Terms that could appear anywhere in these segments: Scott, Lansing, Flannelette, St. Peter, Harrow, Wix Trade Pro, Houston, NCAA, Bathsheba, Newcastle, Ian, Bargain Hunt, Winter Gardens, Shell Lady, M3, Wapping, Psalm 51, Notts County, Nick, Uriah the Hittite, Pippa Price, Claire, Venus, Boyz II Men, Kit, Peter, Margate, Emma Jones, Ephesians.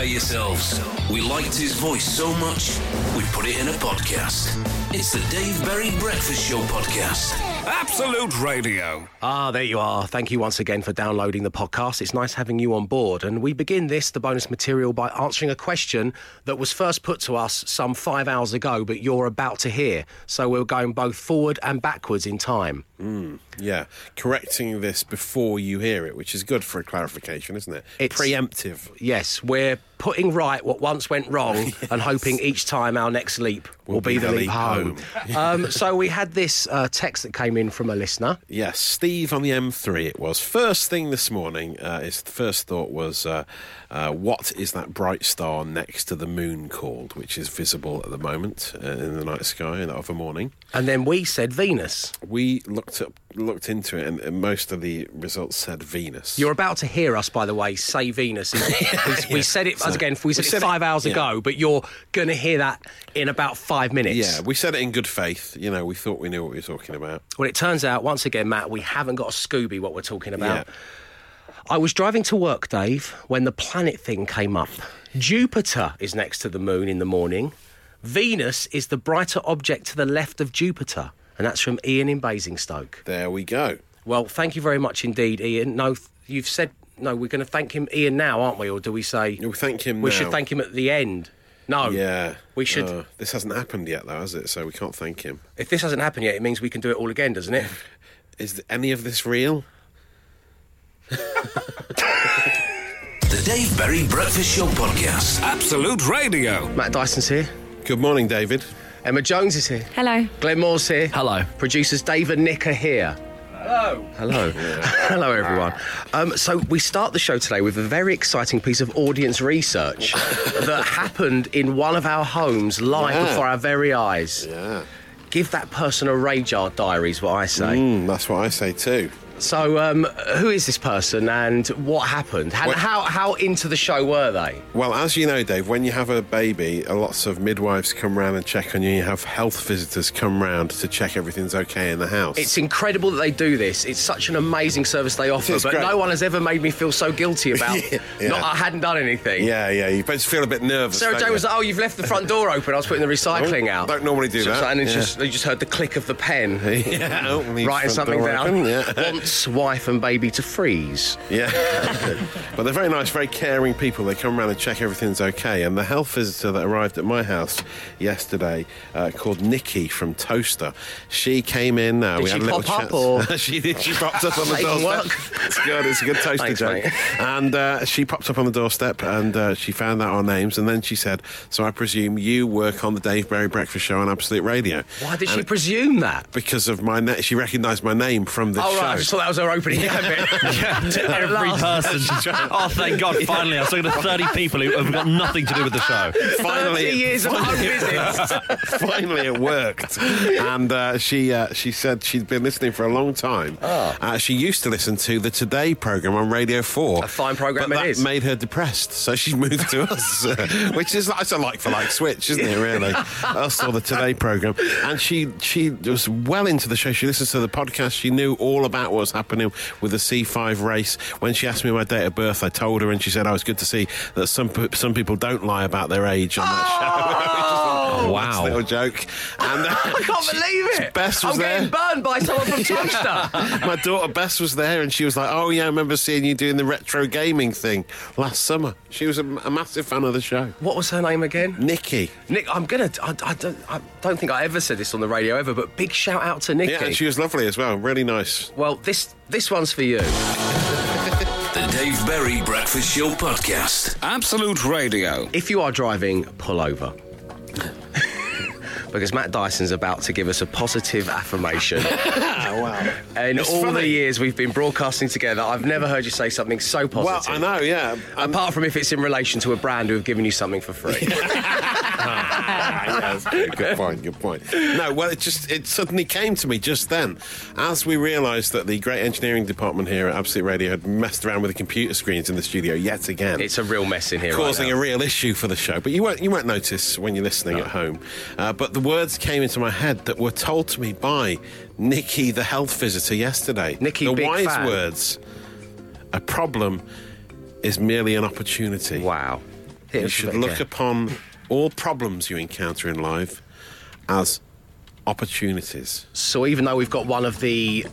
prepare yourselves. We liked his voice so much, we put it in a podcast. It's the Dave Berry Breakfast Show podcast. Absolute Radio. Ah, there you are. Thank you once again for downloading the podcast. It's nice having you on board. And we begin this, the bonus material, by answering a question that was first put to us some 5 hours ago, but you're about to hear. So we're going both forward and backwards in time. Yeah, correcting this before you hear it, which is good for a clarification, isn't it? It's preemptive. Yes, we're putting right what once went wrong and hoping each time our next leap will be the leap home. So we had this text that came in from a listener. Yes, Steve on the M3 it was. First thing this morning, his first thought was, what is that bright star next to the moon called, which is visible at the moment in the night sky of a morning? And then we said Venus. We looked into it, and most of the results said Venus. You're about to hear us, by the way, say Venus. We said it, again, we said it 5 hours ago, but you're going to hear that in about 5 minutes. Yeah, we said it in good faith. You know, we thought we knew what we were talking about. Well, it turns out, once again, Matt, we haven't got a Scooby what we're talking about. Yeah. I was driving to work, Dave, when the planet thing came up. Jupiter is next to the moon in the morning. Venus is the brighter object to the left of Jupiter. And that's from Ian in Basingstoke. There we go. Well, thank you very much indeed, Ian. No, you've said... No, we're going to thank him, Ian, now, aren't we? Or do we say... We'll thank him now. We should thank him at the end. No. Yeah. We should... this hasn't happened yet, though, has it? So we can't thank him. If this hasn't happened yet, it means we can do it all again, doesn't it? Is any of this real? The Dave Berry Breakfast Show Podcast. Absolute Radio. Matt Dyson's here. Good morning, David. Emma Jones is here. Hello. Glenn Moore's here. Hello. Producers Dave and Nick are here. Hello. Hello. Hello, everyone. So we start the show today with a very exciting piece of audience research that happened in one of our homes live before our very eyes. Yeah. Give that person a Rajard diary is what I say. That's what I say too. So who is this person and what happened? How into the show were they? Well, as you know, Dave, when you have a baby, lots of midwives come round and check on you. You have health visitors come round to check everything's okay in the house. It's incredible that they do this. It's such an amazing service they offer, but great. No one has ever made me feel so guilty about I hadn't done anything. Yeah, you both feel a bit nervous. Sarah Jane was like, oh, you've left the front door open. I was putting the recycling out. Don't normally do that. And you just heard the click of the pen. Writing something down. Wife and baby to freeze. Yeah. But they're very nice, very caring people. They come around and check everything's okay. And the health visitor that arrived at my house yesterday, called Nikki from Toaster, she came in. Did she pop up or? She popped up on the doorstep. It's good. It's a good Toaster joke. And she popped up on the doorstep and she found out our names. And then she said, so I presume you work on the Dave Berry Breakfast Show on Absolute Radio. Why did she presume that? Because of my she recognised my name from the show. Right. So that was her opening to every person. Oh, thank God, finally. I was talking to 30 people who have got nothing to do with the show. Finally, 30 years of home visits. Finally, it worked. And she said she'd been listening for a long time. Oh. She used to listen to the Today programme on Radio 4. A fine programme it is. But that made her depressed, so she moved to us, which is a like-for-like switch, isn't it, really? Us or the Today programme. And she was well into the show. She listens to the podcast. She knew all about what was happening with the C5 race. When she asked me my date of birth, I told her, and she said, oh, it's good to see that some people don't lie about their age on that show. Wow. That's a little joke. And, I can't believe it. Bess was there. Getting burned by someone from Toaster. My daughter Bess was there, and she was like, oh, yeah, I remember seeing you doing the retro gaming thing last summer. She was a massive fan of the show. What was her name again? Nikki. Nick, I don't think I ever said this on the radio ever, but big shout out to Nikki. Yeah, and she was lovely as well. Really nice. Well, this one's for you. The Dave Berry Breakfast Show Podcast. Absolute Radio. If you are driving, pull over. Because Matt Dyson's about to give us a positive affirmation. Oh, wow. In it's all funny. The years we've been broadcasting together, I've never heard you say something so positive. Well, I know, yeah. Apart from if it's in relation to a brand who have given you something for free. Yes, good point. No, well, it suddenly came to me just then as we realised that the great engineering department here at Absolute Radio had messed around with the computer screens in the studio yet again. It's a real mess in here, causing a real issue for the show. But you won't notice when you're listening at home. But the words came into my head that were told to me by Nikki, the health visitor, yesterday. Nikki, the big wise fan. Words: a problem is merely an opportunity. Wow. You should look upon all problems you encounter in life as opportunities. So even though we've got one of the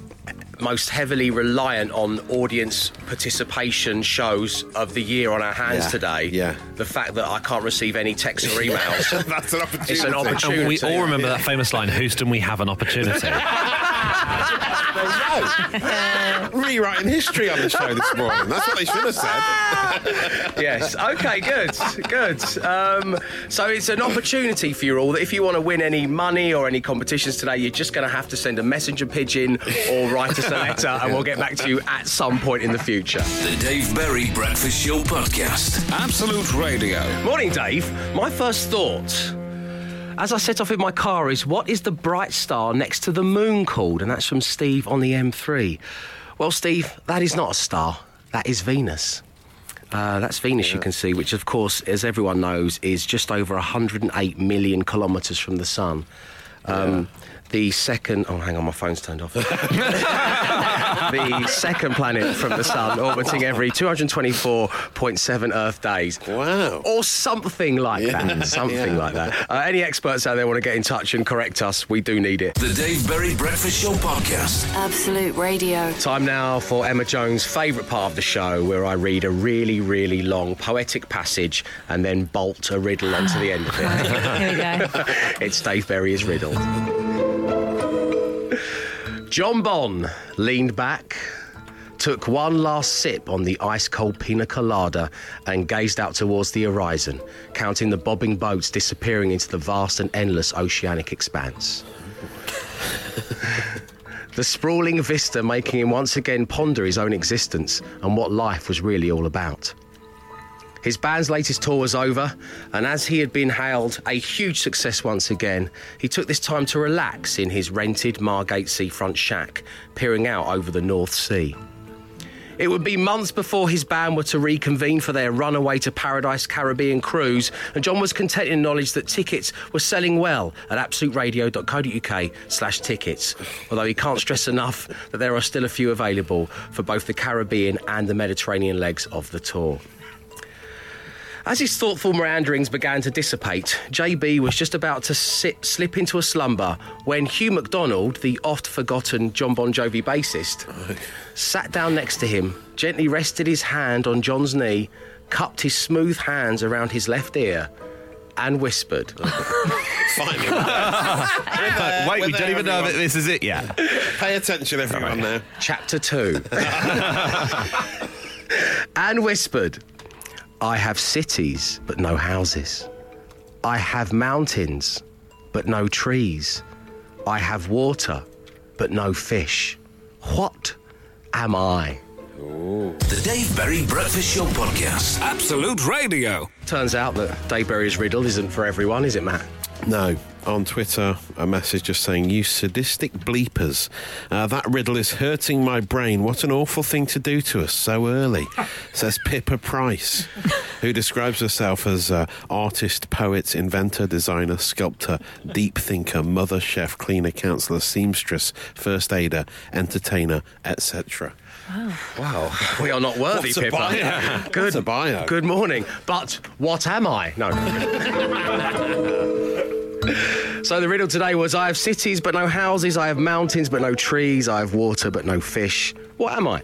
most heavily reliant on audience participation shows of the year on our hands today, the fact that I can't receive any texts or emails, that's an opportunity. It's an opportunity. And we all remember that famous line, Houston, we have an opportunity. Rewriting history on the show this morning. That's what they should have said. Yes. Okay, good. So it's an opportunity for you all that if you want to win any money or any competitions today, you're just going to have to send a messenger pigeon or write us a letter and we'll get back to you at some point in the future. The Dave Berry Breakfast Show Podcast. Absolute Radio. Morning, Dave. My first thought, as I set off in my car, is what is the bright star next to the moon called? And that's from Steve on the M3. Well, Steve, that is not a star. That is Venus. That's Venus, you can see, which, of course, as everyone knows, is just over 108 million kilometres from the sun. The second... Oh, hang on, my phone's turned off. The second planet from the sun, orbiting every 224.7 Earth days. Wow. Or something like that. Something like that. Any experts out there want to get in touch and correct us, we do need it. The Dave Berry Breakfast Show Podcast. Absolute Radio. Time now for Emma Jones' favourite part of the show, where I read a really, really long poetic passage and then bolt a riddle onto the end of it. Here we go. It's Dave Berry's riddle. John Bon leaned back, took one last sip on the ice-cold pina colada and gazed out towards the horizon, counting the bobbing boats disappearing into the vast and endless oceanic expanse. The sprawling vista making him once again ponder his own existence and what life was really all about. His band's latest tour was over, and as he had been hailed a huge success once again, he took this time to relax in his rented Margate seafront shack, peering out over the North Sea. It would be months before his band were to reconvene for their Runaway to Paradise Caribbean cruise, and John was content in knowledge that tickets were selling well at absoluteradio.co.uk/tickets, although he can't stress enough that there are still a few available for both the Caribbean and the Mediterranean legs of the tour. As his thoughtful meanderings began to dissipate, JB was just about to slip into a slumber when Hugh MacDonald, the oft-forgotten John Bon Jovi bassist, sat down next to him, gently rested his hand on John's knee, cupped his smooth hands around his left ear, and whispered. Finally. Wait, we don't even know that this is it yet. Pay attention, everyone, now. Chapter 2. And whispered, I have cities, but no houses. I have mountains, but no trees. I have water, but no fish. What am I? Ooh. The Dave Berry Breakfast Show Podcast. Absolute Radio. Turns out that Dave Berry's riddle isn't for everyone, is it, Matt? No. On Twitter, a message just saying, you sadistic bleepers. That riddle is hurting my brain. What an awful thing to do to us so early, says Pippa Price, who describes herself as artist, poet, inventor, designer, sculptor, deep thinker, mother, chef, cleaner, counsellor, seamstress, first aider, entertainer, etc. Wow. We are not worthy, Pippa. What's a bio. Good morning. But what am I? No. So the riddle today was, I have cities but no houses, I have mountains but no trees, I have water but no fish. What am I?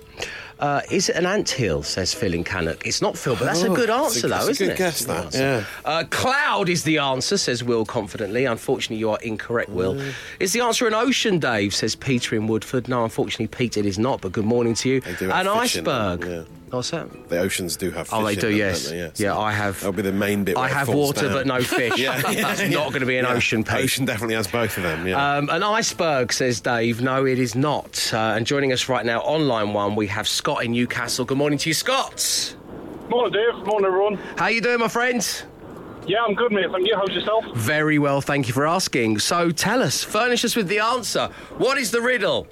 Is it an anthill, says Phil in Cannock. It's not Phil, but that's a good answer, though, isn't it? That's a good guess, that. Cloud is the answer, says Will confidently. Unfortunately, you are incorrect, Will. Is the answer an ocean, Dave, says Peter in Woodford. No, unfortunately, Pete, it is not, but good morning to you. An iceberg. What's that? The oceans do have fish. Oh, they do, yes. Yeah, I have... That'll be the main bit. I have water, but no fish. That's not going to be an ocean, Pete. Ocean definitely has both of them, yeah. An iceberg, says Dave. No, it is not. And joining us right now, online one, we have Scott in Newcastle. Good morning to you, Scott. Morning, Dave. Morning, everyone. How you doing, my friend? Yeah, I'm good, mate. Thank you. How's yourself? Very well, thank you for asking. So tell us, furnish us with the answer. What is the riddle?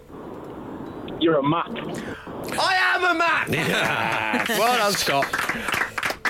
You're a map. I am a map! Yeah. Well done, Scott.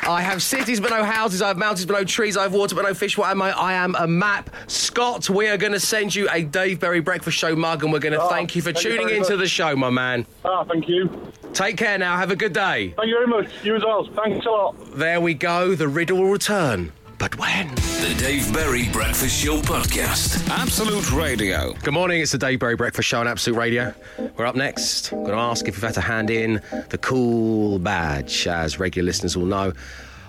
I have cities but no houses, I have mountains but no trees, I have water but no fish. What am I? I am a map. Scott, we are going to send you a Dave Berry Breakfast Show mug and we're going to thank you for tuning into the show, my man. Ah, thank you. Take care now. Have a good day. Thank you very much. You as well. Thanks a lot. There we go. The riddle will return. But when? The Dave Berry Breakfast Show Podcast. Absolute Radio. Good morning, it's the Dave Berry Breakfast Show on Absolute Radio. We're up next. I'm going to ask if you've had to hand in the cool badge. As regular listeners will know,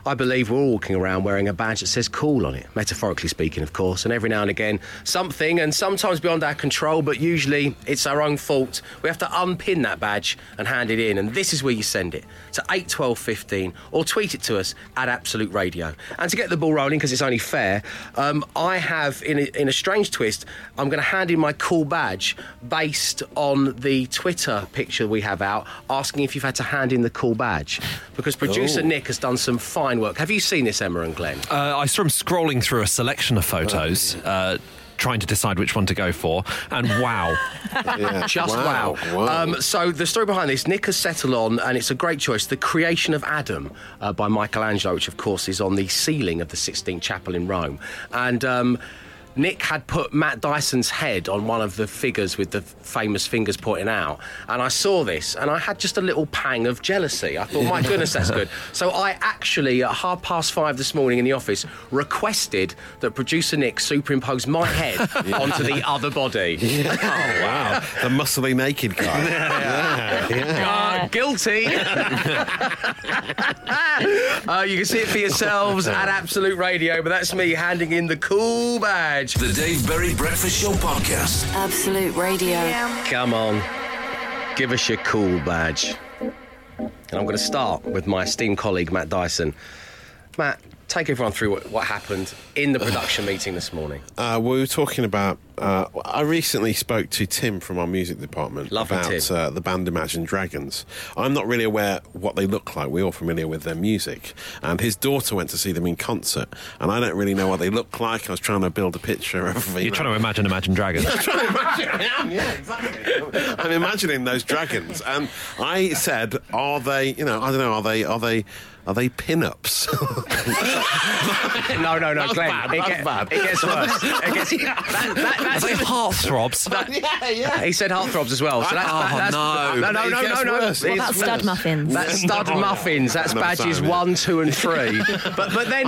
I believe we're all walking around wearing a badge that says cool on it, metaphorically speaking, of course, and every now and again something, and sometimes beyond our control, but usually it's our own fault. We have to unpin that badge and hand it in, and this is where you send it, to 81215, or tweet it to us at Absolute Radio. And to get the ball rolling, because it's only fair, I have, in a strange twist, I'm going to hand in my cool badge based on the Twitter picture we have out, asking if you've had to hand in the cool badge, because producer Nick has done some fine work. Have you seen this, Emma and Glenn? I saw him scrolling through a selection of photos, trying to decide which one to go for, and wow. Yeah. Just wow. So the story behind this, Nick has settled on, and it's a great choice, The Creation of Adam by Michelangelo, which, of course, is on the ceiling of the Sistine Chapel in Rome. And Nick had put Matt Dyson's head on one of the figures with the famous fingers pointing out, and I saw this, and I had just a little pang of jealousy. I thought, my goodness, that's good. So I actually, at 5:30 this morning in the office, requested that producer Nick superimpose my head onto the other body. Yeah. Oh, wow. The muscly naked guy. Yeah. Guilty. You can see it for yourselves at Absolute Radio, but that's me handing in the cool badge. The Dave Berry Breakfast Show Podcast. Absolute Radio. Come on, give us your cool badge. And I'm going to start with my esteemed colleague, Matt Dyson. Matt, take everyone through what happened in the production meeting this morning. We were talking about... I recently spoke to Tim from our music department about the band Imagine Dragons. I'm not really aware what they look like. We're all familiar with their music. And his daughter went to see them in concert. And I don't really know what they look like. I was trying to build a picture of... You're trying to imagine Imagine Dragons. I'm trying to imagine. Yeah, exactly. I'm imagining those dragons. And I said, are they... You know, I don't know, Are they pin-ups? No, that's Glenn. That's bad. It gets worse. That's like heartthrobs. Yeah. He said heartthrobs as well. So No. What about stud muffins? That's stud muffins. That's badges 1, 2, and 3. But then,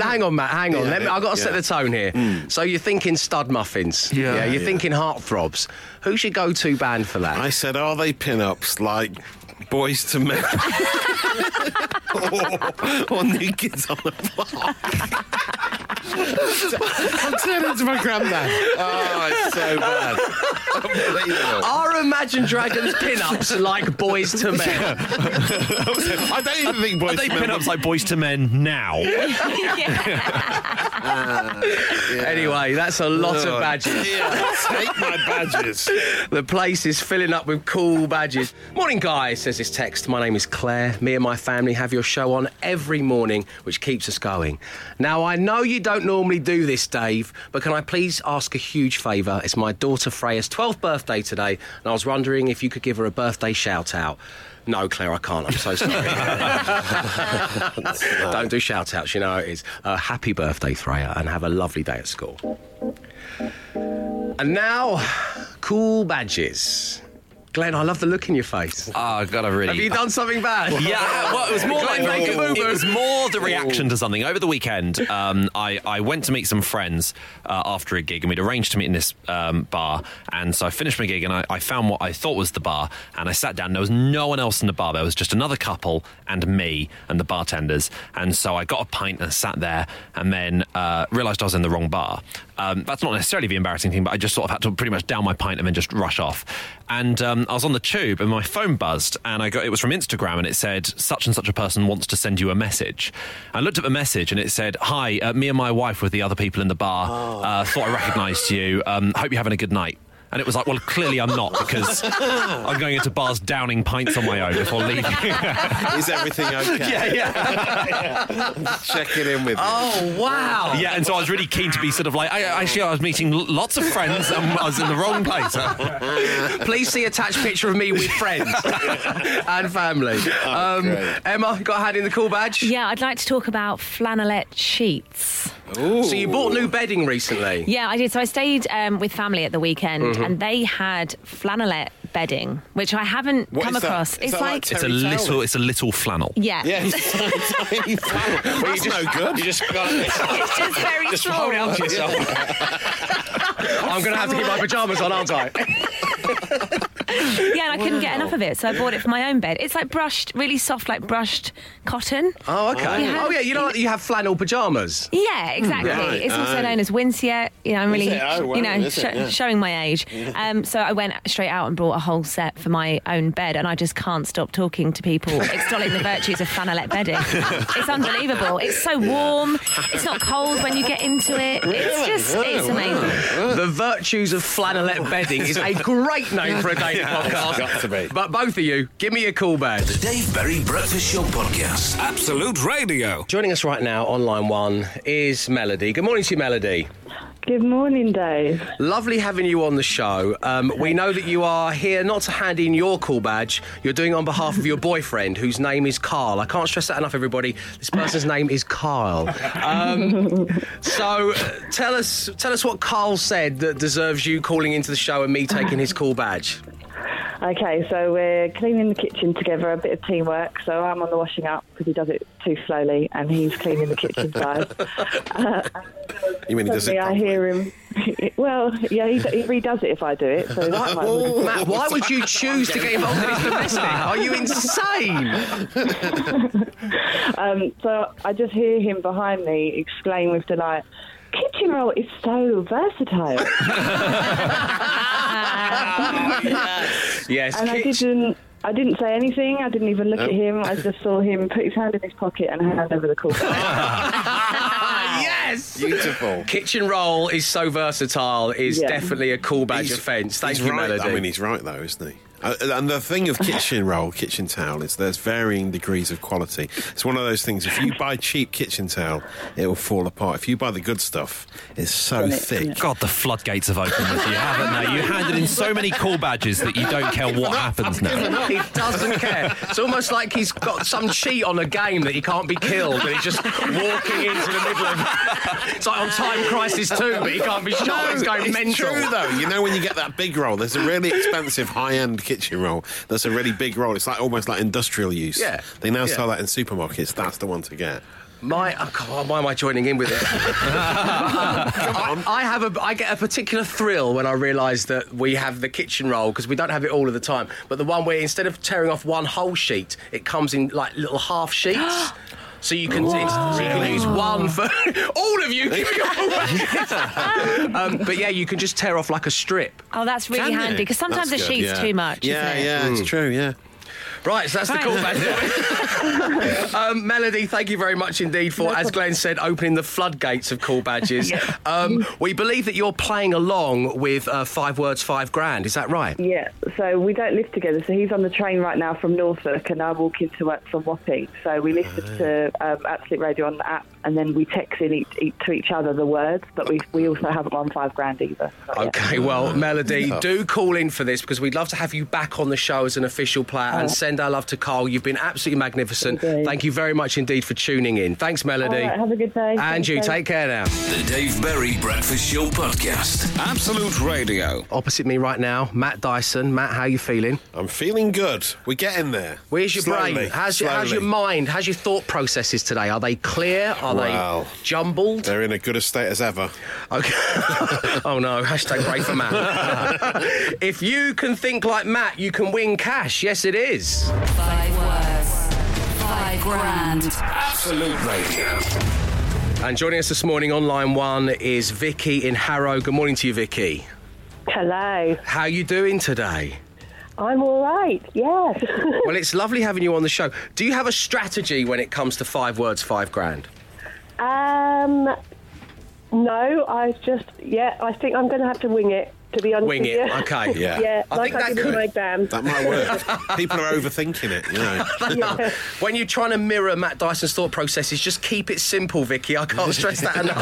hang on, Matt, hang on. I've got to set the tone here. So you're thinking stud muffins. Yeah. You're thinking heartthrobs. Who's your go-to band for that? I said, are they pin-ups like... Boyz II Men or Nikki's on the block. I'm turning into my granddad. Oh, it's so bad. Unbelievable. Are Imagine Dragons pin-ups like Boyz II Men? Yeah. I don't even think Boyz II Men... Are they pin-ups like Boyz II Men now? Yeah. Anyway, that's a lot of badges. Yeah, take my badges. The place is filling up with cool badges. Morning, guys, says this text. My name is Claire. Me and my family have your show on every morning, which keeps us going. Now, I know you don't normally do this, Dave, but can I please ask a huge favour? It's my daughter Freya's 12th birthday today, and I was wondering if you could give her a birthday shout-out. No, Claire, I can't. I'm so sorry. Don't do shout-outs, you know how it is. Happy birthday, Freya, and have a lovely day at school. And now, cool badges. Glenn, I love the look in your face. Oh, God, I really... Have you done something bad? Yeah, well, it was more Glenn, like... It was more the reaction to something. Over the weekend, I went to meet some friends after a gig, and we'd arranged to meet in this bar, and so I finished my gig, and I found what I thought was the bar, and I sat down, and there was no one else in the bar. There was just another couple and me and the bartenders, and so I got a pint and sat there, and then realised I was in the wrong bar. That's not necessarily the embarrassing thing, but I just sort of had to pretty much down my pint and then just rush off. And I was on the tube and my phone buzzed and it was from Instagram and it said, such and such a person wants to send you a message. I looked at the message and it said, hi, me and my wife were the other people in the bar. Thought I recognised you. Hope you're having a good night. And it was like, well, clearly I'm not, because I'm going into bars downing pints on my own before leaving. Is everything okay? Yeah. Checking in with you. Oh, wow. Yeah, and so I was really keen to be sort of like, I was meeting lots of friends and I was in the wrong place. Please see attached picture of me with friends and family. Oh, Emma, got a hand in the cool badge? Yeah, I'd like to talk about Flannelette sheets. Ooh. So you bought new bedding recently? Yeah, I did. So I stayed with family at the weekend, and they had Flannelette bedding, which I haven't come across. It's like it's a little flannel. Yeah, yeah. Tiny flannel. Well, that's no good. You just got it. It's just very just small. Hold it up to yourself. I'm going to have to keep my pajamas on, aren't I? Yeah, and I couldn't get enough of it, so I bought it for my own bed. It's like brushed, really soft, like brushed cotton. Oh, okay. You have flannel pyjamas. Yeah, exactly. Right. It's also known as windsuit. You know, I'm really, showing my age. Yeah. So I went straight out and bought a whole set for my own bed, and I just can't stop talking to people extolling the virtues of flannelette bedding. It's unbelievable. It's so warm. It's not cold when you get into it. Really? It's just, it's amazing. The virtues of flannelette bedding is a great name for a daily podcast. Got to be. But both of you, give me a call back. The Dave Berry Breakfast Show Podcast. Absolute Radio. Joining us right now on line one is Melody. Good morning to you, Melody. Good morning, Dave. Lovely having you on the show. We know that you are here not to hand in your call badge. You're doing it on behalf of your boyfriend, whose name is Carl. I can't stress that enough, everybody. This person's name is Carl. So tell us what Carl said that deserves you calling into the show and me taking his call badge. Okay, so we're cleaning the kitchen together, a bit of teamwork. So I'm on the washing up because he does it too slowly, and he's cleaning the kitchen side. You mean he does it properly? I hear him. Well, yeah, he redoes it if I do it. So that Matt, why would you choose to get involved in his domestic? Are you insane? So I just hear him behind me exclaim with delight, "Kitchen roll is so versatile." Yes, and I didn't say anything. I didn't even look at him. I just saw him put his hand in his pocket and hand over the call. Yes! Beautiful. Kitchen roll is so versatile is definitely a call badge offence. Thank you, Melody. I mean, he's right, though, isn't he? And the thing of kitchen roll, kitchen towel, is there's varying degrees of quality. It's one of those things, if you buy cheap kitchen towel, it will fall apart. If you buy the good stuff, it's so thick. God, the floodgates have opened with you, haven't they? You handed in so many call badges that you don't care what happens now. He doesn't care. It's almost like he's got some cheat on a game that he can't be killed, and he's just walking into the middle of... It's like on Time Crisis 2, but he can't be shot. He's going mental. It's true, though. You know when you get that big roll, there's a really expensive high-end kitchen roll that's a really big roll. It's like almost like industrial use. Yeah, they now sell that in supermarkets. That's the one to get. Why am I joining in with it? I get a particular thrill when I realise that we have the kitchen roll, because we don't have it all of the time, but the one where instead of tearing off one whole sheet, it comes in like little half sheets. So you can use one for... All of you, give me your whole back. But, yeah, you can just tear off like a strip. Oh, that's really handy, because sometimes the sheet's too much, isn't it? Yeah, it's true, yeah. Right, so that's the call badge. Melody, thank you very much indeed for, as Glenn said, opening the floodgates of call badges. Yeah. We believe that you're playing along with 5 words, 5 grand. Is that right? Yeah, so we don't live together. So he's on the train right now from Norfolk, and I walk into work from Wapping. So we listen to Absolute Radio on the app, and then we text in to each other the words, but we also haven't won 5 grand either. Okay, well, Melody, do call in for this, because we'd love to have you back on the show as an official player and send our love to Carl. You've been absolutely magnificent. Indeed. Thank you very much indeed for tuning in. Thanks, Melody. All right, have a good day. And thanks, you, Dave. Take care now. The Dave Berry Breakfast Show Podcast. Absolute Radio. Opposite me right now, Matt Dyson. Matt, how are you feeling? I'm feeling good. We're getting there. Where's your brain? How's your mind? How's your thought processes today? Are they clear? Are they jumbled? They're in as good a state as ever. Okay. Oh, no. Hashtag pray for Matt. If you can think like Matt, you can win cash. Yes, it is. 5 words, 5 grand. Absolute Radio. And joining us this morning on line one is Vicky in Harrow. Good morning to you, Vicky. Hello. How are you doing today? I'm all right, yes. Well, it's lovely having you on the show. Do you have a strategy when it comes to 5 words, 5 grand? No, I think I'm going to have to wing it. To be honest with you. Wing it, okay. Yeah, yeah, that might work. People are overthinking it, you know. Yeah. When you're trying to mirror Matt Dyson's thought processes, just keep it simple, Vicky. I can't stress that enough.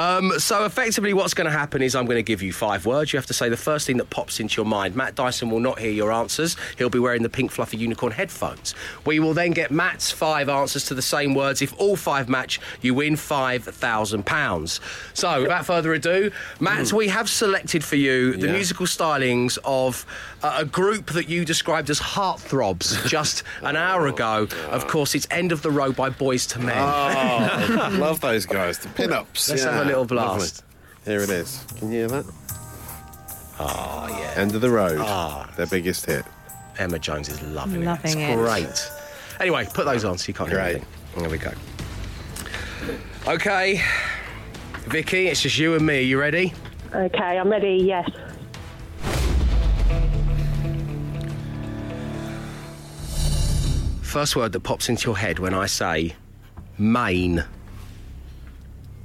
Okay. So effectively what's going to happen is I'm going to give you 5 words. You have to say the first thing that pops into your mind. Matt Dyson will not hear your answers. He'll be wearing the pink fluffy unicorn headphones. We will then get Matt's 5 answers to the same words. If all 5 match, you win £5,000. So without further ado, do. Matt, we have selected for you the musical stylings of a group that you described as heartthrobs just an hour ago. Yeah. Of course, it's End of the Road by Boyz II Men. Oh, love those guys, the pin-ups. Let's have a little blast. Lovely. Here it is. Can you hear that? Oh, yeah. End of the Road, their biggest hit. Emma Jones is loving it. It's great. Anyway, put those on so you can't hear anything. There we go. Okay, Vicky, it's just you and me. Are you ready? Okay, I'm ready, yes. First word that pops into your head when I say main.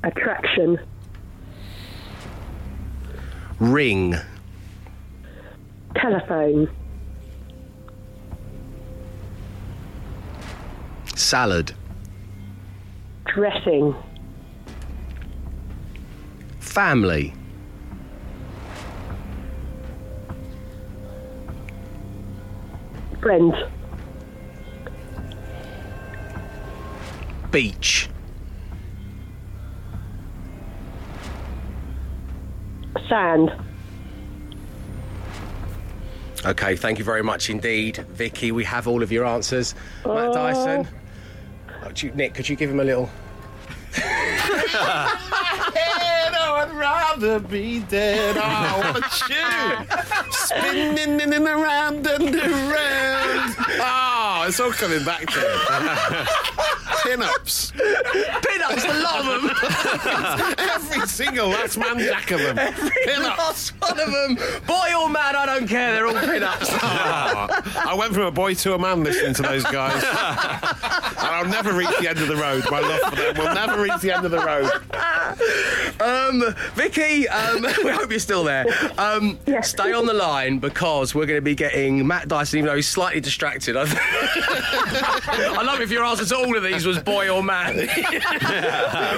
Attraction. Ring. Telephone. Salad. Dressing. Family. Friend. Beach. Sand. Okay, thank you very much indeed, Vicky. We have all of your answers. Matt Dyson. Nick, could you give him a little... No, I'd rather be dead. Oh, what a tune! Spinning in and around and around. Oh, it's all coming back to it. Pin-ups. Pin-ups, a lot of them. Every single last man jack of them. Every last one of them. Boy or man, I don't care. They're all pin-ups. Oh, I went from a boy to a man listening to those guys. And I'll never reach the end of the road. My love for them will never reach the end of the road. Vicky, we hope you're still there. Yes. Stay on the line because we're going to be getting Matt Dyson, even though he's slightly distracted. I love if your answer to all of these was boy or man.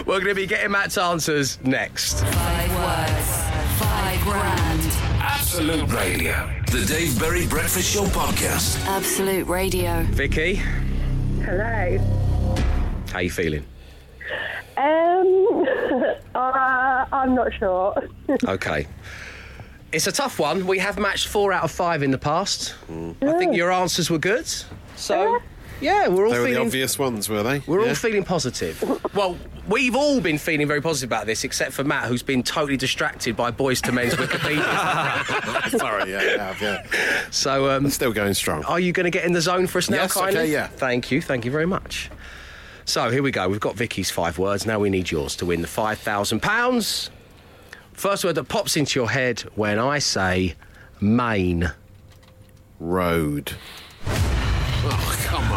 We're going to be getting Matt's answers next. 5 words, 5 grand. Absolute Radio. The Dave Berry Breakfast Show podcast. Absolute Radio. Vicky. Hello. How you feeling? I'm not sure. Okay. It's a tough one. We have matched 4 out of 5 in the past. I think your answers were good. So, we're all feeling... They were the obvious ones, were they? We're all feeling positive. Well, we've all been feeling very positive about this, except for Matt, who's been totally distracted by Boyz II Men's Wikipedia. Sorry, I have, So, still going strong. Are you going to get in the zone for us now, kindly? Yes, okay, yeah. Thank you very much. So, here we go. We've got Vicky's 5 words. Now we need yours to win the £5,000. First word that pops into your head when I say main. Road. Oh, come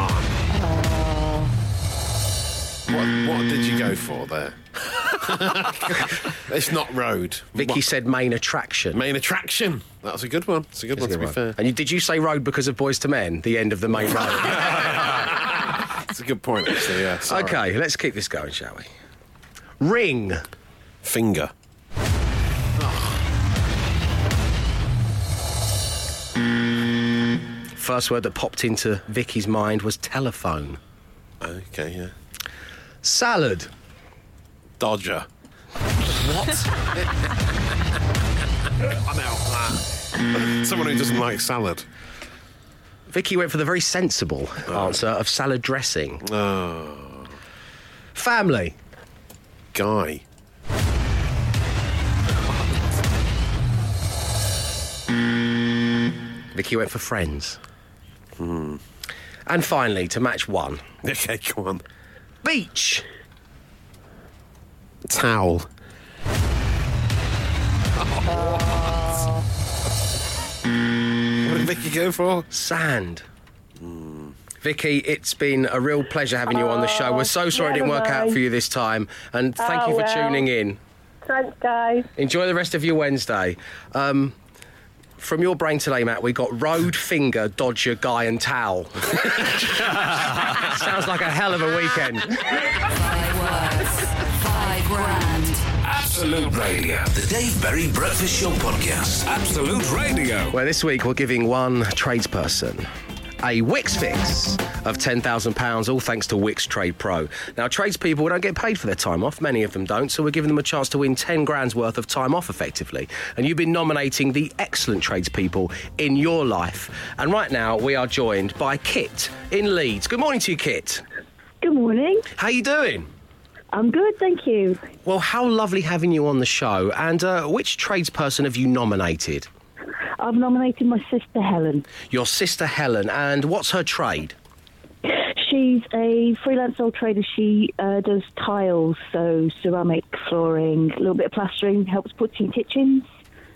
on. What did you go for there? It's not road. Vicky said main attraction. Main attraction. That's a good one. It's a good one, to be fair. And did you say road because of Boyz II Men, the end of the main road? That's a good point, actually, yeah. Sorry. Okay, let's keep this going, shall we? Ring. Finger. Oh. First word that popped into Vicky's mind was telephone. Okay, yeah. Salad. Dodger. What? I'm out. Someone who doesn't like salad. Vicky went for the very sensible answer of salad dressing. Oh. Family. Guy. Vicky went for friends. And finally, to match 1. Okay, come on. Beach. Towel. Vicky go for? Sand. Vicky, it's been a real pleasure having you on the show. We're so sorry it didn't work out for you this time. And thank you for tuning in. Thanks, guys. Enjoy the rest of your Wednesday. From your brain today, Matt, we got road, finger, dodger, guy and towel. Sounds like a hell of a weekend. 5 words, 5 grand. Absolute Radio. The Dave Berry Breakfast Show podcast. Absolute Radio. Where this week we're giving one tradesperson a Wix fix of £10,000, all thanks to Wix Trade Pro. Now, tradespeople don't get paid for their time off. Many of them don't, so we're giving them a chance to win 10 grand's worth of time off, effectively. And you've been nominating the excellent tradespeople in your life. And right now, we are joined by Kit in Leeds. Good morning to you, Kit. Good morning. How you doing? I'm good, thank you. Well, how lovely having you on the show. And which tradesperson have you nominated? I've nominated my sister, Helen. Your sister, Helen. And what's her trade? She's a freelance sole trader. She does tiles, so ceramic, flooring, a little bit of plastering, helps put in kitchens.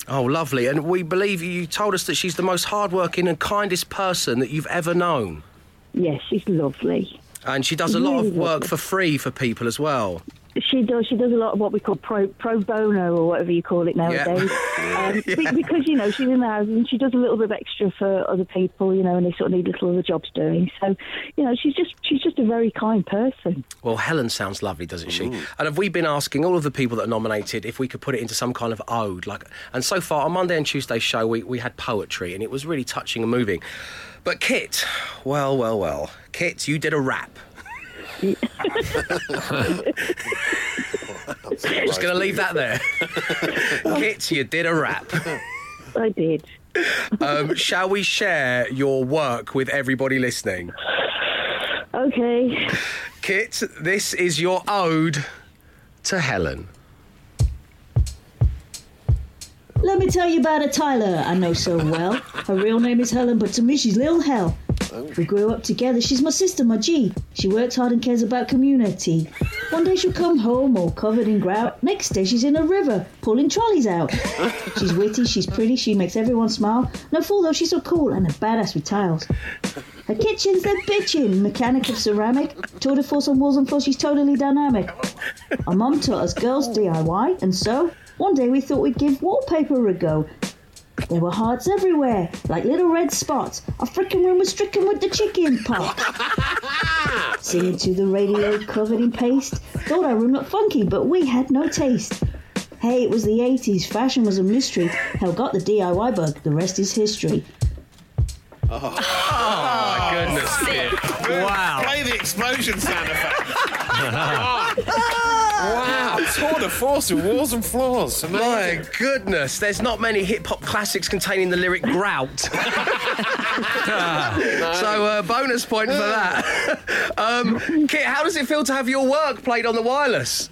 Oh, lovely. And we believe you told us that she's the most hardworking and kindest person that you've ever known. Yes, she's lovely. And she does a lot of work for free for people as well. She does. She does a lot of what we call pro bono or whatever you call it nowadays. Yeah. Because, you know, she's in the house and she does a little bit of extra for other people, you know, and they sort of need little other jobs doing. So, you know, she's just a very kind person. Well, Helen sounds lovely, doesn't she? Mm. And have we been asking all of the people that are nominated if we could put it into some kind of ode? And so far, on Monday and Tuesday's show, we had poetry and it was really touching and moving. But Kit, well. Kit, you did a rap. I'm just going to leave that there. Kit, you did a rap. I did. Shall we share your work with everybody listening? Okay. Kit, this is your ode to Helen. Let me tell you about a Tyler I know so well. Her real name is Helen, but to me she's Lil Hell. We grew up together. She's my sister, my G. She works hard and cares about community. One day she'll come home all covered in grout. Next day she's in a river, pulling trolleys out. She's witty, she's pretty, she makes everyone smile. No fool though, she's so cool and a badass with tiles. Her kitchen's the bitchin', mechanic of ceramic. Tour de force on walls and floors, she's totally dynamic. Our mum taught us girls DIY, and so one day we thought we'd give wallpaper a go. There were hearts everywhere, like little red spots. Our frickin' room was stricken with the chicken pot. Singing to the radio, covered in paste. Thought our room looked funky, but we had no taste. Hey, it was the 80s, fashion was a mystery. Hell got the DIY bug, the rest is history. Oh my goodness, Kit. Wow. Play the explosion sound effect. Wow. Tour de force of walls and floors. Amazing. My goodness. There's not many hip-hop classics containing the lyric grout. No. So, bonus point for that. Kit, how does it feel to have your work played on the wireless?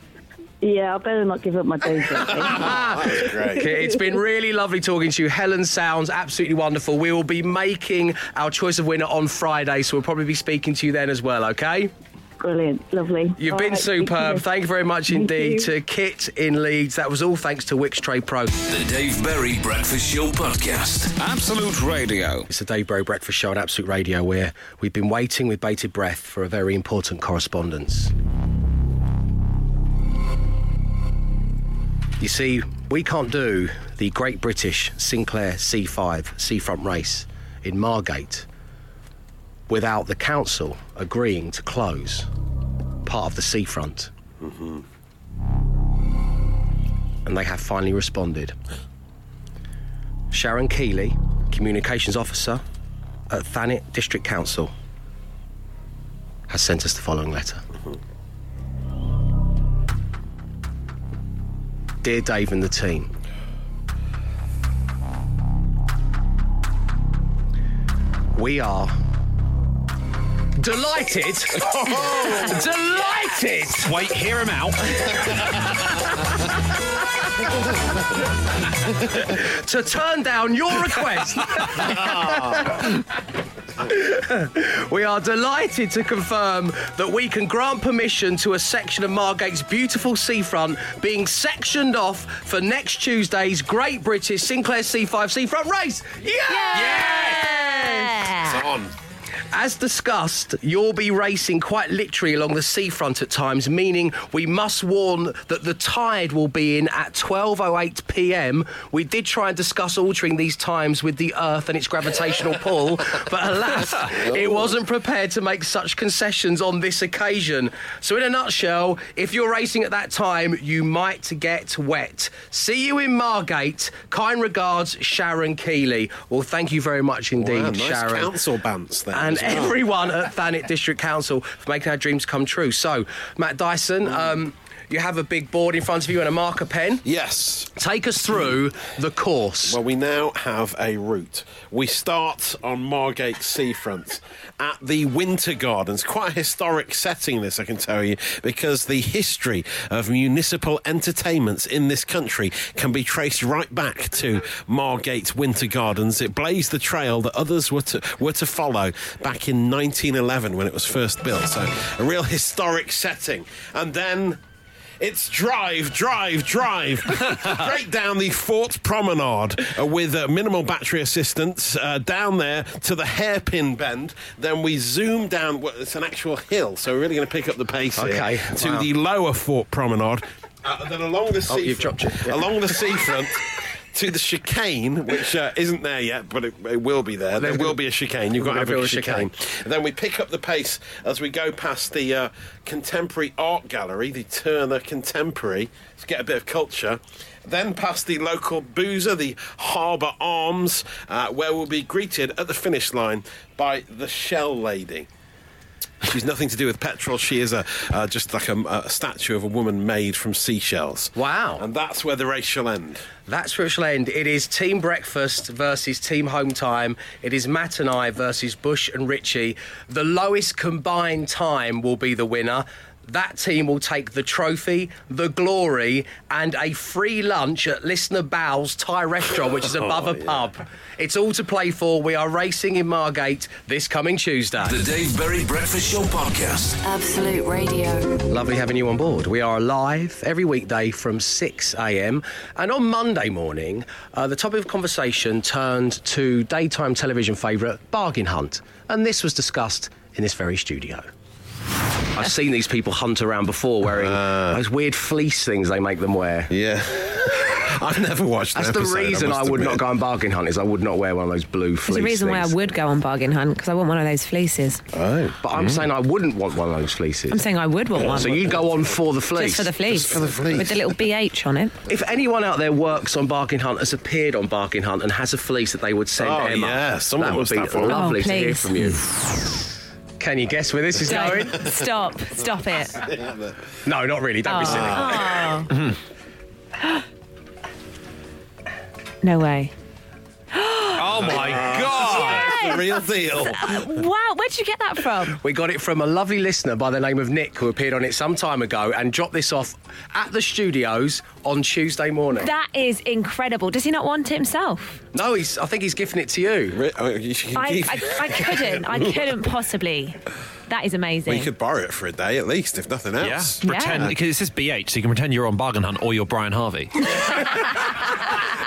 Yeah, I better not give up my day job. That's great. Kit, it's been really lovely talking to you. Helen sounds absolutely wonderful. We will be making our choice of winner on Friday, so we'll probably be speaking to you then as well, OK? Brilliant, lovely. You've all been right, superb. Thank you very much indeed to Kit in Leeds. That was all thanks to Wix Trade Pro. The Dave Berry Breakfast Show podcast. Absolute Radio. It's the Dave Berry Breakfast Show on Absolute Radio, where we've been waiting with bated breath for a very important correspondence. You see, we can't do the Great British Sinclair C5 seafront race in Margate without the council agreeing to close part of the seafront. Mm-hmm. And they have finally responded. Sharon Keeley, Communications Officer at Thanet District Council, has sent us the following letter. Mm-hmm. Dear Dave and the team, we are delighted. Delighted. Wait, hear him out. To turn down your request. We are delighted to confirm that we can grant permission to a section of Margate's beautiful seafront being sectioned off for next Tuesday's Great British Sinclair C5 Seafront Race. Yeah! It's on. As discussed, you'll be racing quite literally along the seafront at times, meaning we must warn that the tide will be in at 12:08 p.m. We did try and discuss altering these times with the Earth and its gravitational pull, but alas, it wasn't prepared to make such concessions on this occasion. So in a nutshell, if you're racing at that time, you might get wet. See you in Margate. Kind regards, Sharon Keeley. Well, thank you very much indeed, wow, nice Sharon. Council bounce there. And everyone at Thanet District Council for making our dreams come true. So, Matt Dyson, you have a big board in front of you and a marker pen. Yes. Take us through the course. Well, we now have a route. We start on Margate seafront at the Winter Gardens. Quite a historic setting, this, I can tell you, because the history of municipal entertainments in this country can be traced right back to Margate's Winter Gardens. It blazed the trail that others were to follow back in 1911 when it was first built. So a real historic setting. And then it's drive. Straight down the Fort Promenade with minimal battery assistance, down there to the hairpin bend. Then we zoom down. It's an actual hill, so we're really going to pick up the pace here to the lower Fort Promenade. Then along the seafront. You've dropped it. Yeah. Along the seafront to the chicane, which isn't there yet, but it will be there. There will be a chicane. You've got to have a chicane. And then we pick up the pace as we go past the Contemporary Art Gallery, the Turner Contemporary, to get a bit of culture. Then past the local boozer, the Harbour Arms, where we'll be greeted at the finish line by the Shell Lady. She's nothing to do with petrol. She is just like a statue of a woman made from seashells. Wow. And that's where the race shall end. That's where it shall end. It is Team Breakfast versus Team Home Time. It is Matt and I versus Bush and Richie. The lowest combined time will be the winner. That team will take the trophy, the glory, and a free lunch at Listener Bow's Thai restaurant, which is above a pub. It's all to play for. We are racing in Margate this coming Tuesday. The Dave Berry Breakfast Show Podcast. Absolute Radio. Lovely having you on board. We are live every weekday from 6 a.m. And on Monday morning, the topic of conversation turned to daytime television favourite Bargain Hunt. And this was discussed in this very studio. I've seen these people hunt around before wearing those weird fleece things they make them wear. Yeah. I've never watched that. That's the reason I would not go on Bargain Hunt, is I would not wear one of those blue fleece things. There's a reason why I would go on Bargain Hunt, because I want one of those fleeces. Oh. But I'm saying I wouldn't want one of those fleeces. I'm saying I would want one. So you'd go on for the fleece? Just for the fleece. Just for the fleece. With the little BH on it. If anyone out there works on Bargain Hunt, has appeared on Bargain Hunt, and has a fleece that they would send Emma, that would be lovely to hear from you. Can you guess where this is going? Stop it. No, not really. Don't be silly. Oh. No way. Oh, my God. Yes. That's the real deal. Wow, where did you get that from? We got it from a lovely listener by the name of Nick, who appeared on it some time ago and dropped this off at the studios on Tuesday morning. That is incredible. Does he not want it himself? No, I think he's gifting it to you. I couldn't possibly. That is amazing. Well, you could borrow it for a day at least, if nothing else. Yeah. Pretend, because it says BH, so you can pretend you're on Bargain Hunt or you're Brian Harvey.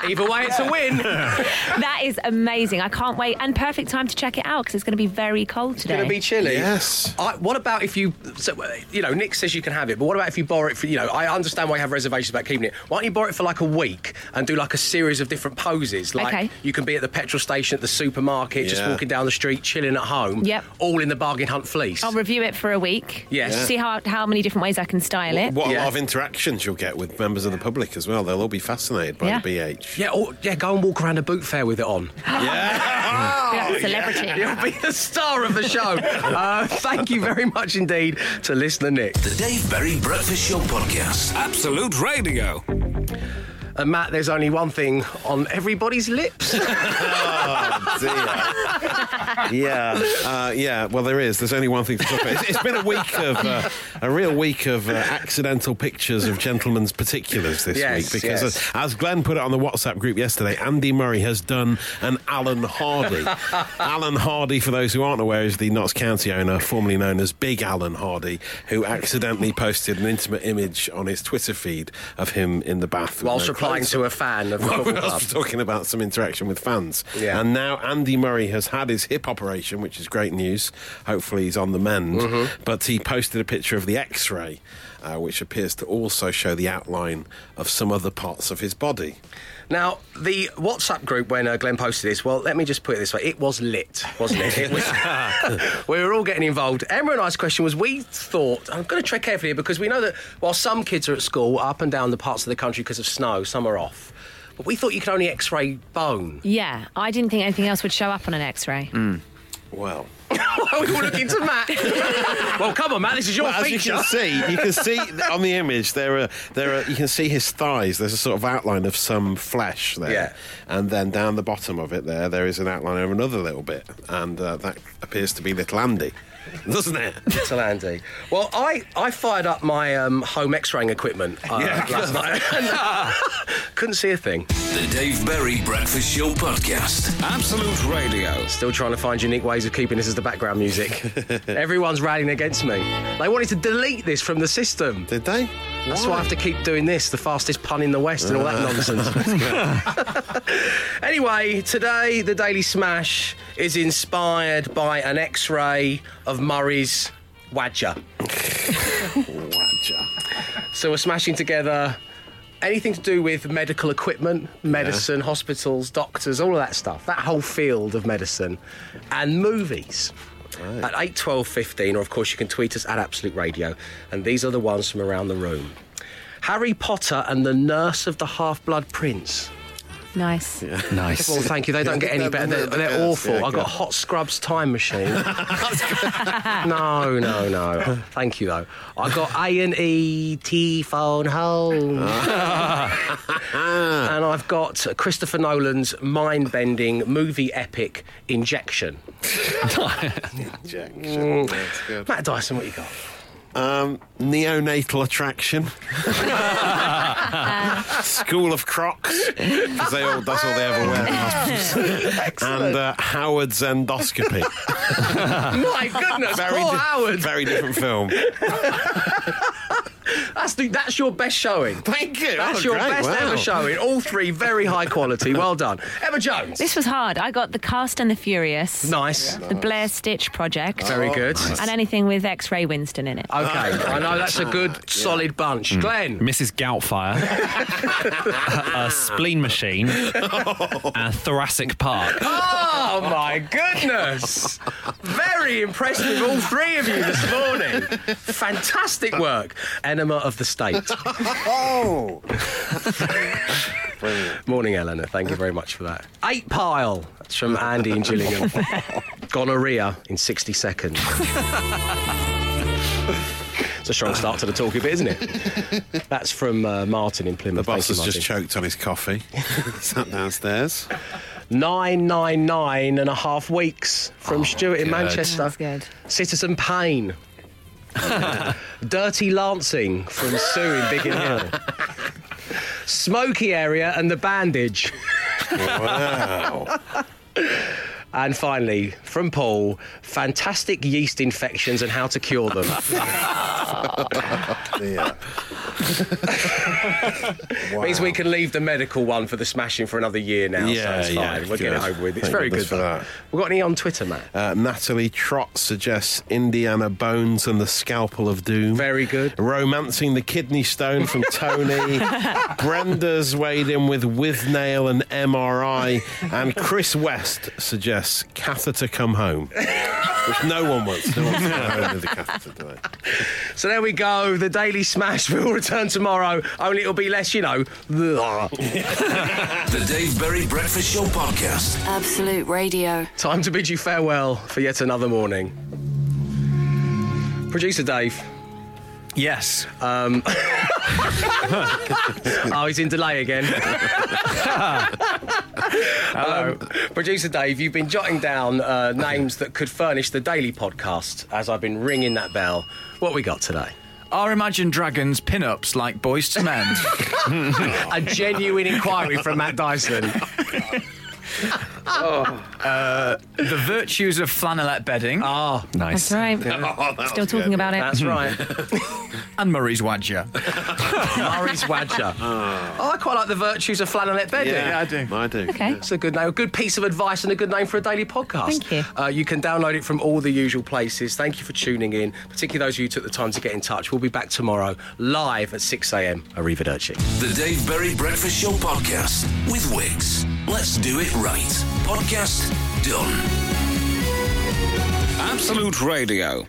Either way, it's a win. That is amazing. I can't wait. And perfect time to check it out, because it's going to be very cold today. It's going to be chilly. Yes. What about if you... So, Nick says you can have it, but what about if you borrow it for... I understand why you have reservations about keeping it. Why don't you borrow it for like a week and do like a series of different poses? Like you can be at the petrol station, at the supermarket, just walking down the street, chilling at home, all in the Bargain Hunt fleece. I'll review it for a week. Yes. Yeah. See how many different ways I can style it. What a lot of interactions you'll get with members of the public as well. They'll all be fascinated by the BH. Yeah, go and walk around a boot fair with it on. Yeah. Be like a celebrity. You'll be the star of the show. Thank you very much indeed to listener Nick. The Dave Berry Breakfast Show Podcast. Absolute Radio. And Matt, there's only one thing on everybody's lips. Oh, dear. Well, there is. There's only one thing to talk about. It's been a week of, a real week of accidental pictures of gentlemen's particulars this week. Because as Glenn put it on the WhatsApp group yesterday, Andy Murray has done an Alan Hardy. Alan Hardy, for those who aren't aware, is the Notts County owner, formerly known as Big Alan Hardy, who accidentally posted an intimate image on his Twitter feed of him in the bath. Whilst to a fan of the football club. We're talking about some interaction with fans. Yeah. And now Andy Murray has had his hip operation, which is great news. Hopefully he's on the mend. Mm-hmm. But he posted a picture of the X-ray, which appears to also show the outline of some other parts of his body. Now, the WhatsApp group when Glenn posted this, well, let me just put it this way. It was lit, wasn't it? It was, we were all getting involved. Emma and I's question was, we thought, I'm going to tread carefully here because we know that while some kids are at school up and down the parts of the country because of snow, some are off. But we thought you could only X-ray bone. Yeah, I didn't think anything else would show up on an X-ray. Mm. Well... Why are we all looking to Matt? Well, come on, Matt, this is your feature. As you can see on the image, you can see his thighs. There's a sort of outline of some flesh there. Yeah. And then down the bottom of it there is an outline of another little bit. And that appears to be little Andy, doesn't it? Little Andy. Well, I fired up my home X-raying equipment last night and couldn't see a thing. The Dave Berry Breakfast Show Podcast. Absolute Radio. Still trying to find unique ways of keeping this as the background music. Everyone's rallying against me. They wanted to delete this from the system. Did they? That's why I have to keep doing this, the fastest pun in the West and all that nonsense. Anyway, today the Daily Smash is inspired by an X-ray of Murray's Wadger. Wadger. So we're smashing together anything to do with medical equipment, medicine, hospitals, doctors, all of that stuff, that whole field of medicine, and movies. Right. At 8, 12, 15, or of course you can tweet us at Absolute Radio, and these are the ones from around the room. Harry Potter and the Nurse of the Half-Blood Prince. Nice. Yeah. Nice. Well, thank you. They don't get any better. They're awful. Yeah, I got Hot Scrubs Time Machine. No. Thank you, though. I got A&E T-Phone Home. And I've got Christopher Nolan's mind-bending movie epic Injection. Injection. That's good. Matt Dyson, what you got? Neonatal attraction. School of Crocs. Because that's all they ever wear in hospitals. And Howard's Endoscopy. My goodness, poor Howard. Very different film. That's your best showing. Thank you. That's your great. Best ever showing. All three very high quality. Well done. Emma Jones. This was hard. I got The Cast and the Furious. Nice. Yeah. The Blair Stitch Project. Very good. Nice. And anything with X-Ray Winston in it. Okay. I know that's a good, solid bunch. Mm. Glenn. Mrs. Doubtfire. A Spleen Machine. And Thoracic Park. Oh, my goodness. Very impressed with all three of you this morning. Fantastic work. Enema of the State. Oh! Brilliant. Morning, Eleanor. Thank you very much for that. 8 Pile. That's from Andy in Gillingham. Gonorrhea in 60 seconds. It's a strong start to the talkie bit, isn't it? That's from Martin in Plymouth. The boss has just choked on his coffee. Sat downstairs. 9 and a half weeks from Stuart in Manchester. That's good. Citizen Payne. Dirty Lancing from Sue in Biggin Hill. Smoky Area and the Bandage. Wow. And finally, from Paul, fantastic yeast infections and how to cure them. Yeah. Wow. Means we can leave the medical one for the smashing for another year now. Yeah, so it's fine. We'll get it over with. It's very good. We've got any on Twitter, Matt? Natalie Trott suggests Indiana Bones and the Scalpel of Doom. Very good. Romancing the Kidney Stone from Tony. Brenda's weighed in with nail and MRI. And Chris West suggests Catheter Come Home. Which no one wants. No one wants to come home with a catheter today. So there we go. The Daily Smash will return tomorrow. Only it'll be less, The Dave Berry Breakfast Show Podcast. Absolute Radio. Time to bid you farewell for yet another morning. Producer Dave. Yes. Oh, he's in delay again. Hello. Producer Dave, you've been jotting down names that could furnish the daily podcast as I've been ringing that bell. What we got today? Are Imagine Dragons pin-ups like Boyz II Men? A genuine inquiry from Matt Dyson. The virtues of flannelette bedding. Ah, oh, nice. That's right. Yeah. Still talking about it. That's right. And Murray's Wadger. Murray's Wadger. Oh, I quite like the virtues of flannelette bedding. Yeah, I do. I do. Okay. It's a good name. A good piece of advice and a good name for a daily podcast. Thank you. You can download it from all the usual places. Thank you for tuning in, particularly those of you who took the time to get in touch. We'll be back tomorrow, live at 6am. Arrivederci. The Dave Berry Breakfast Show podcast with Wix. Let's do it right. Podcast done. Absolute Radio.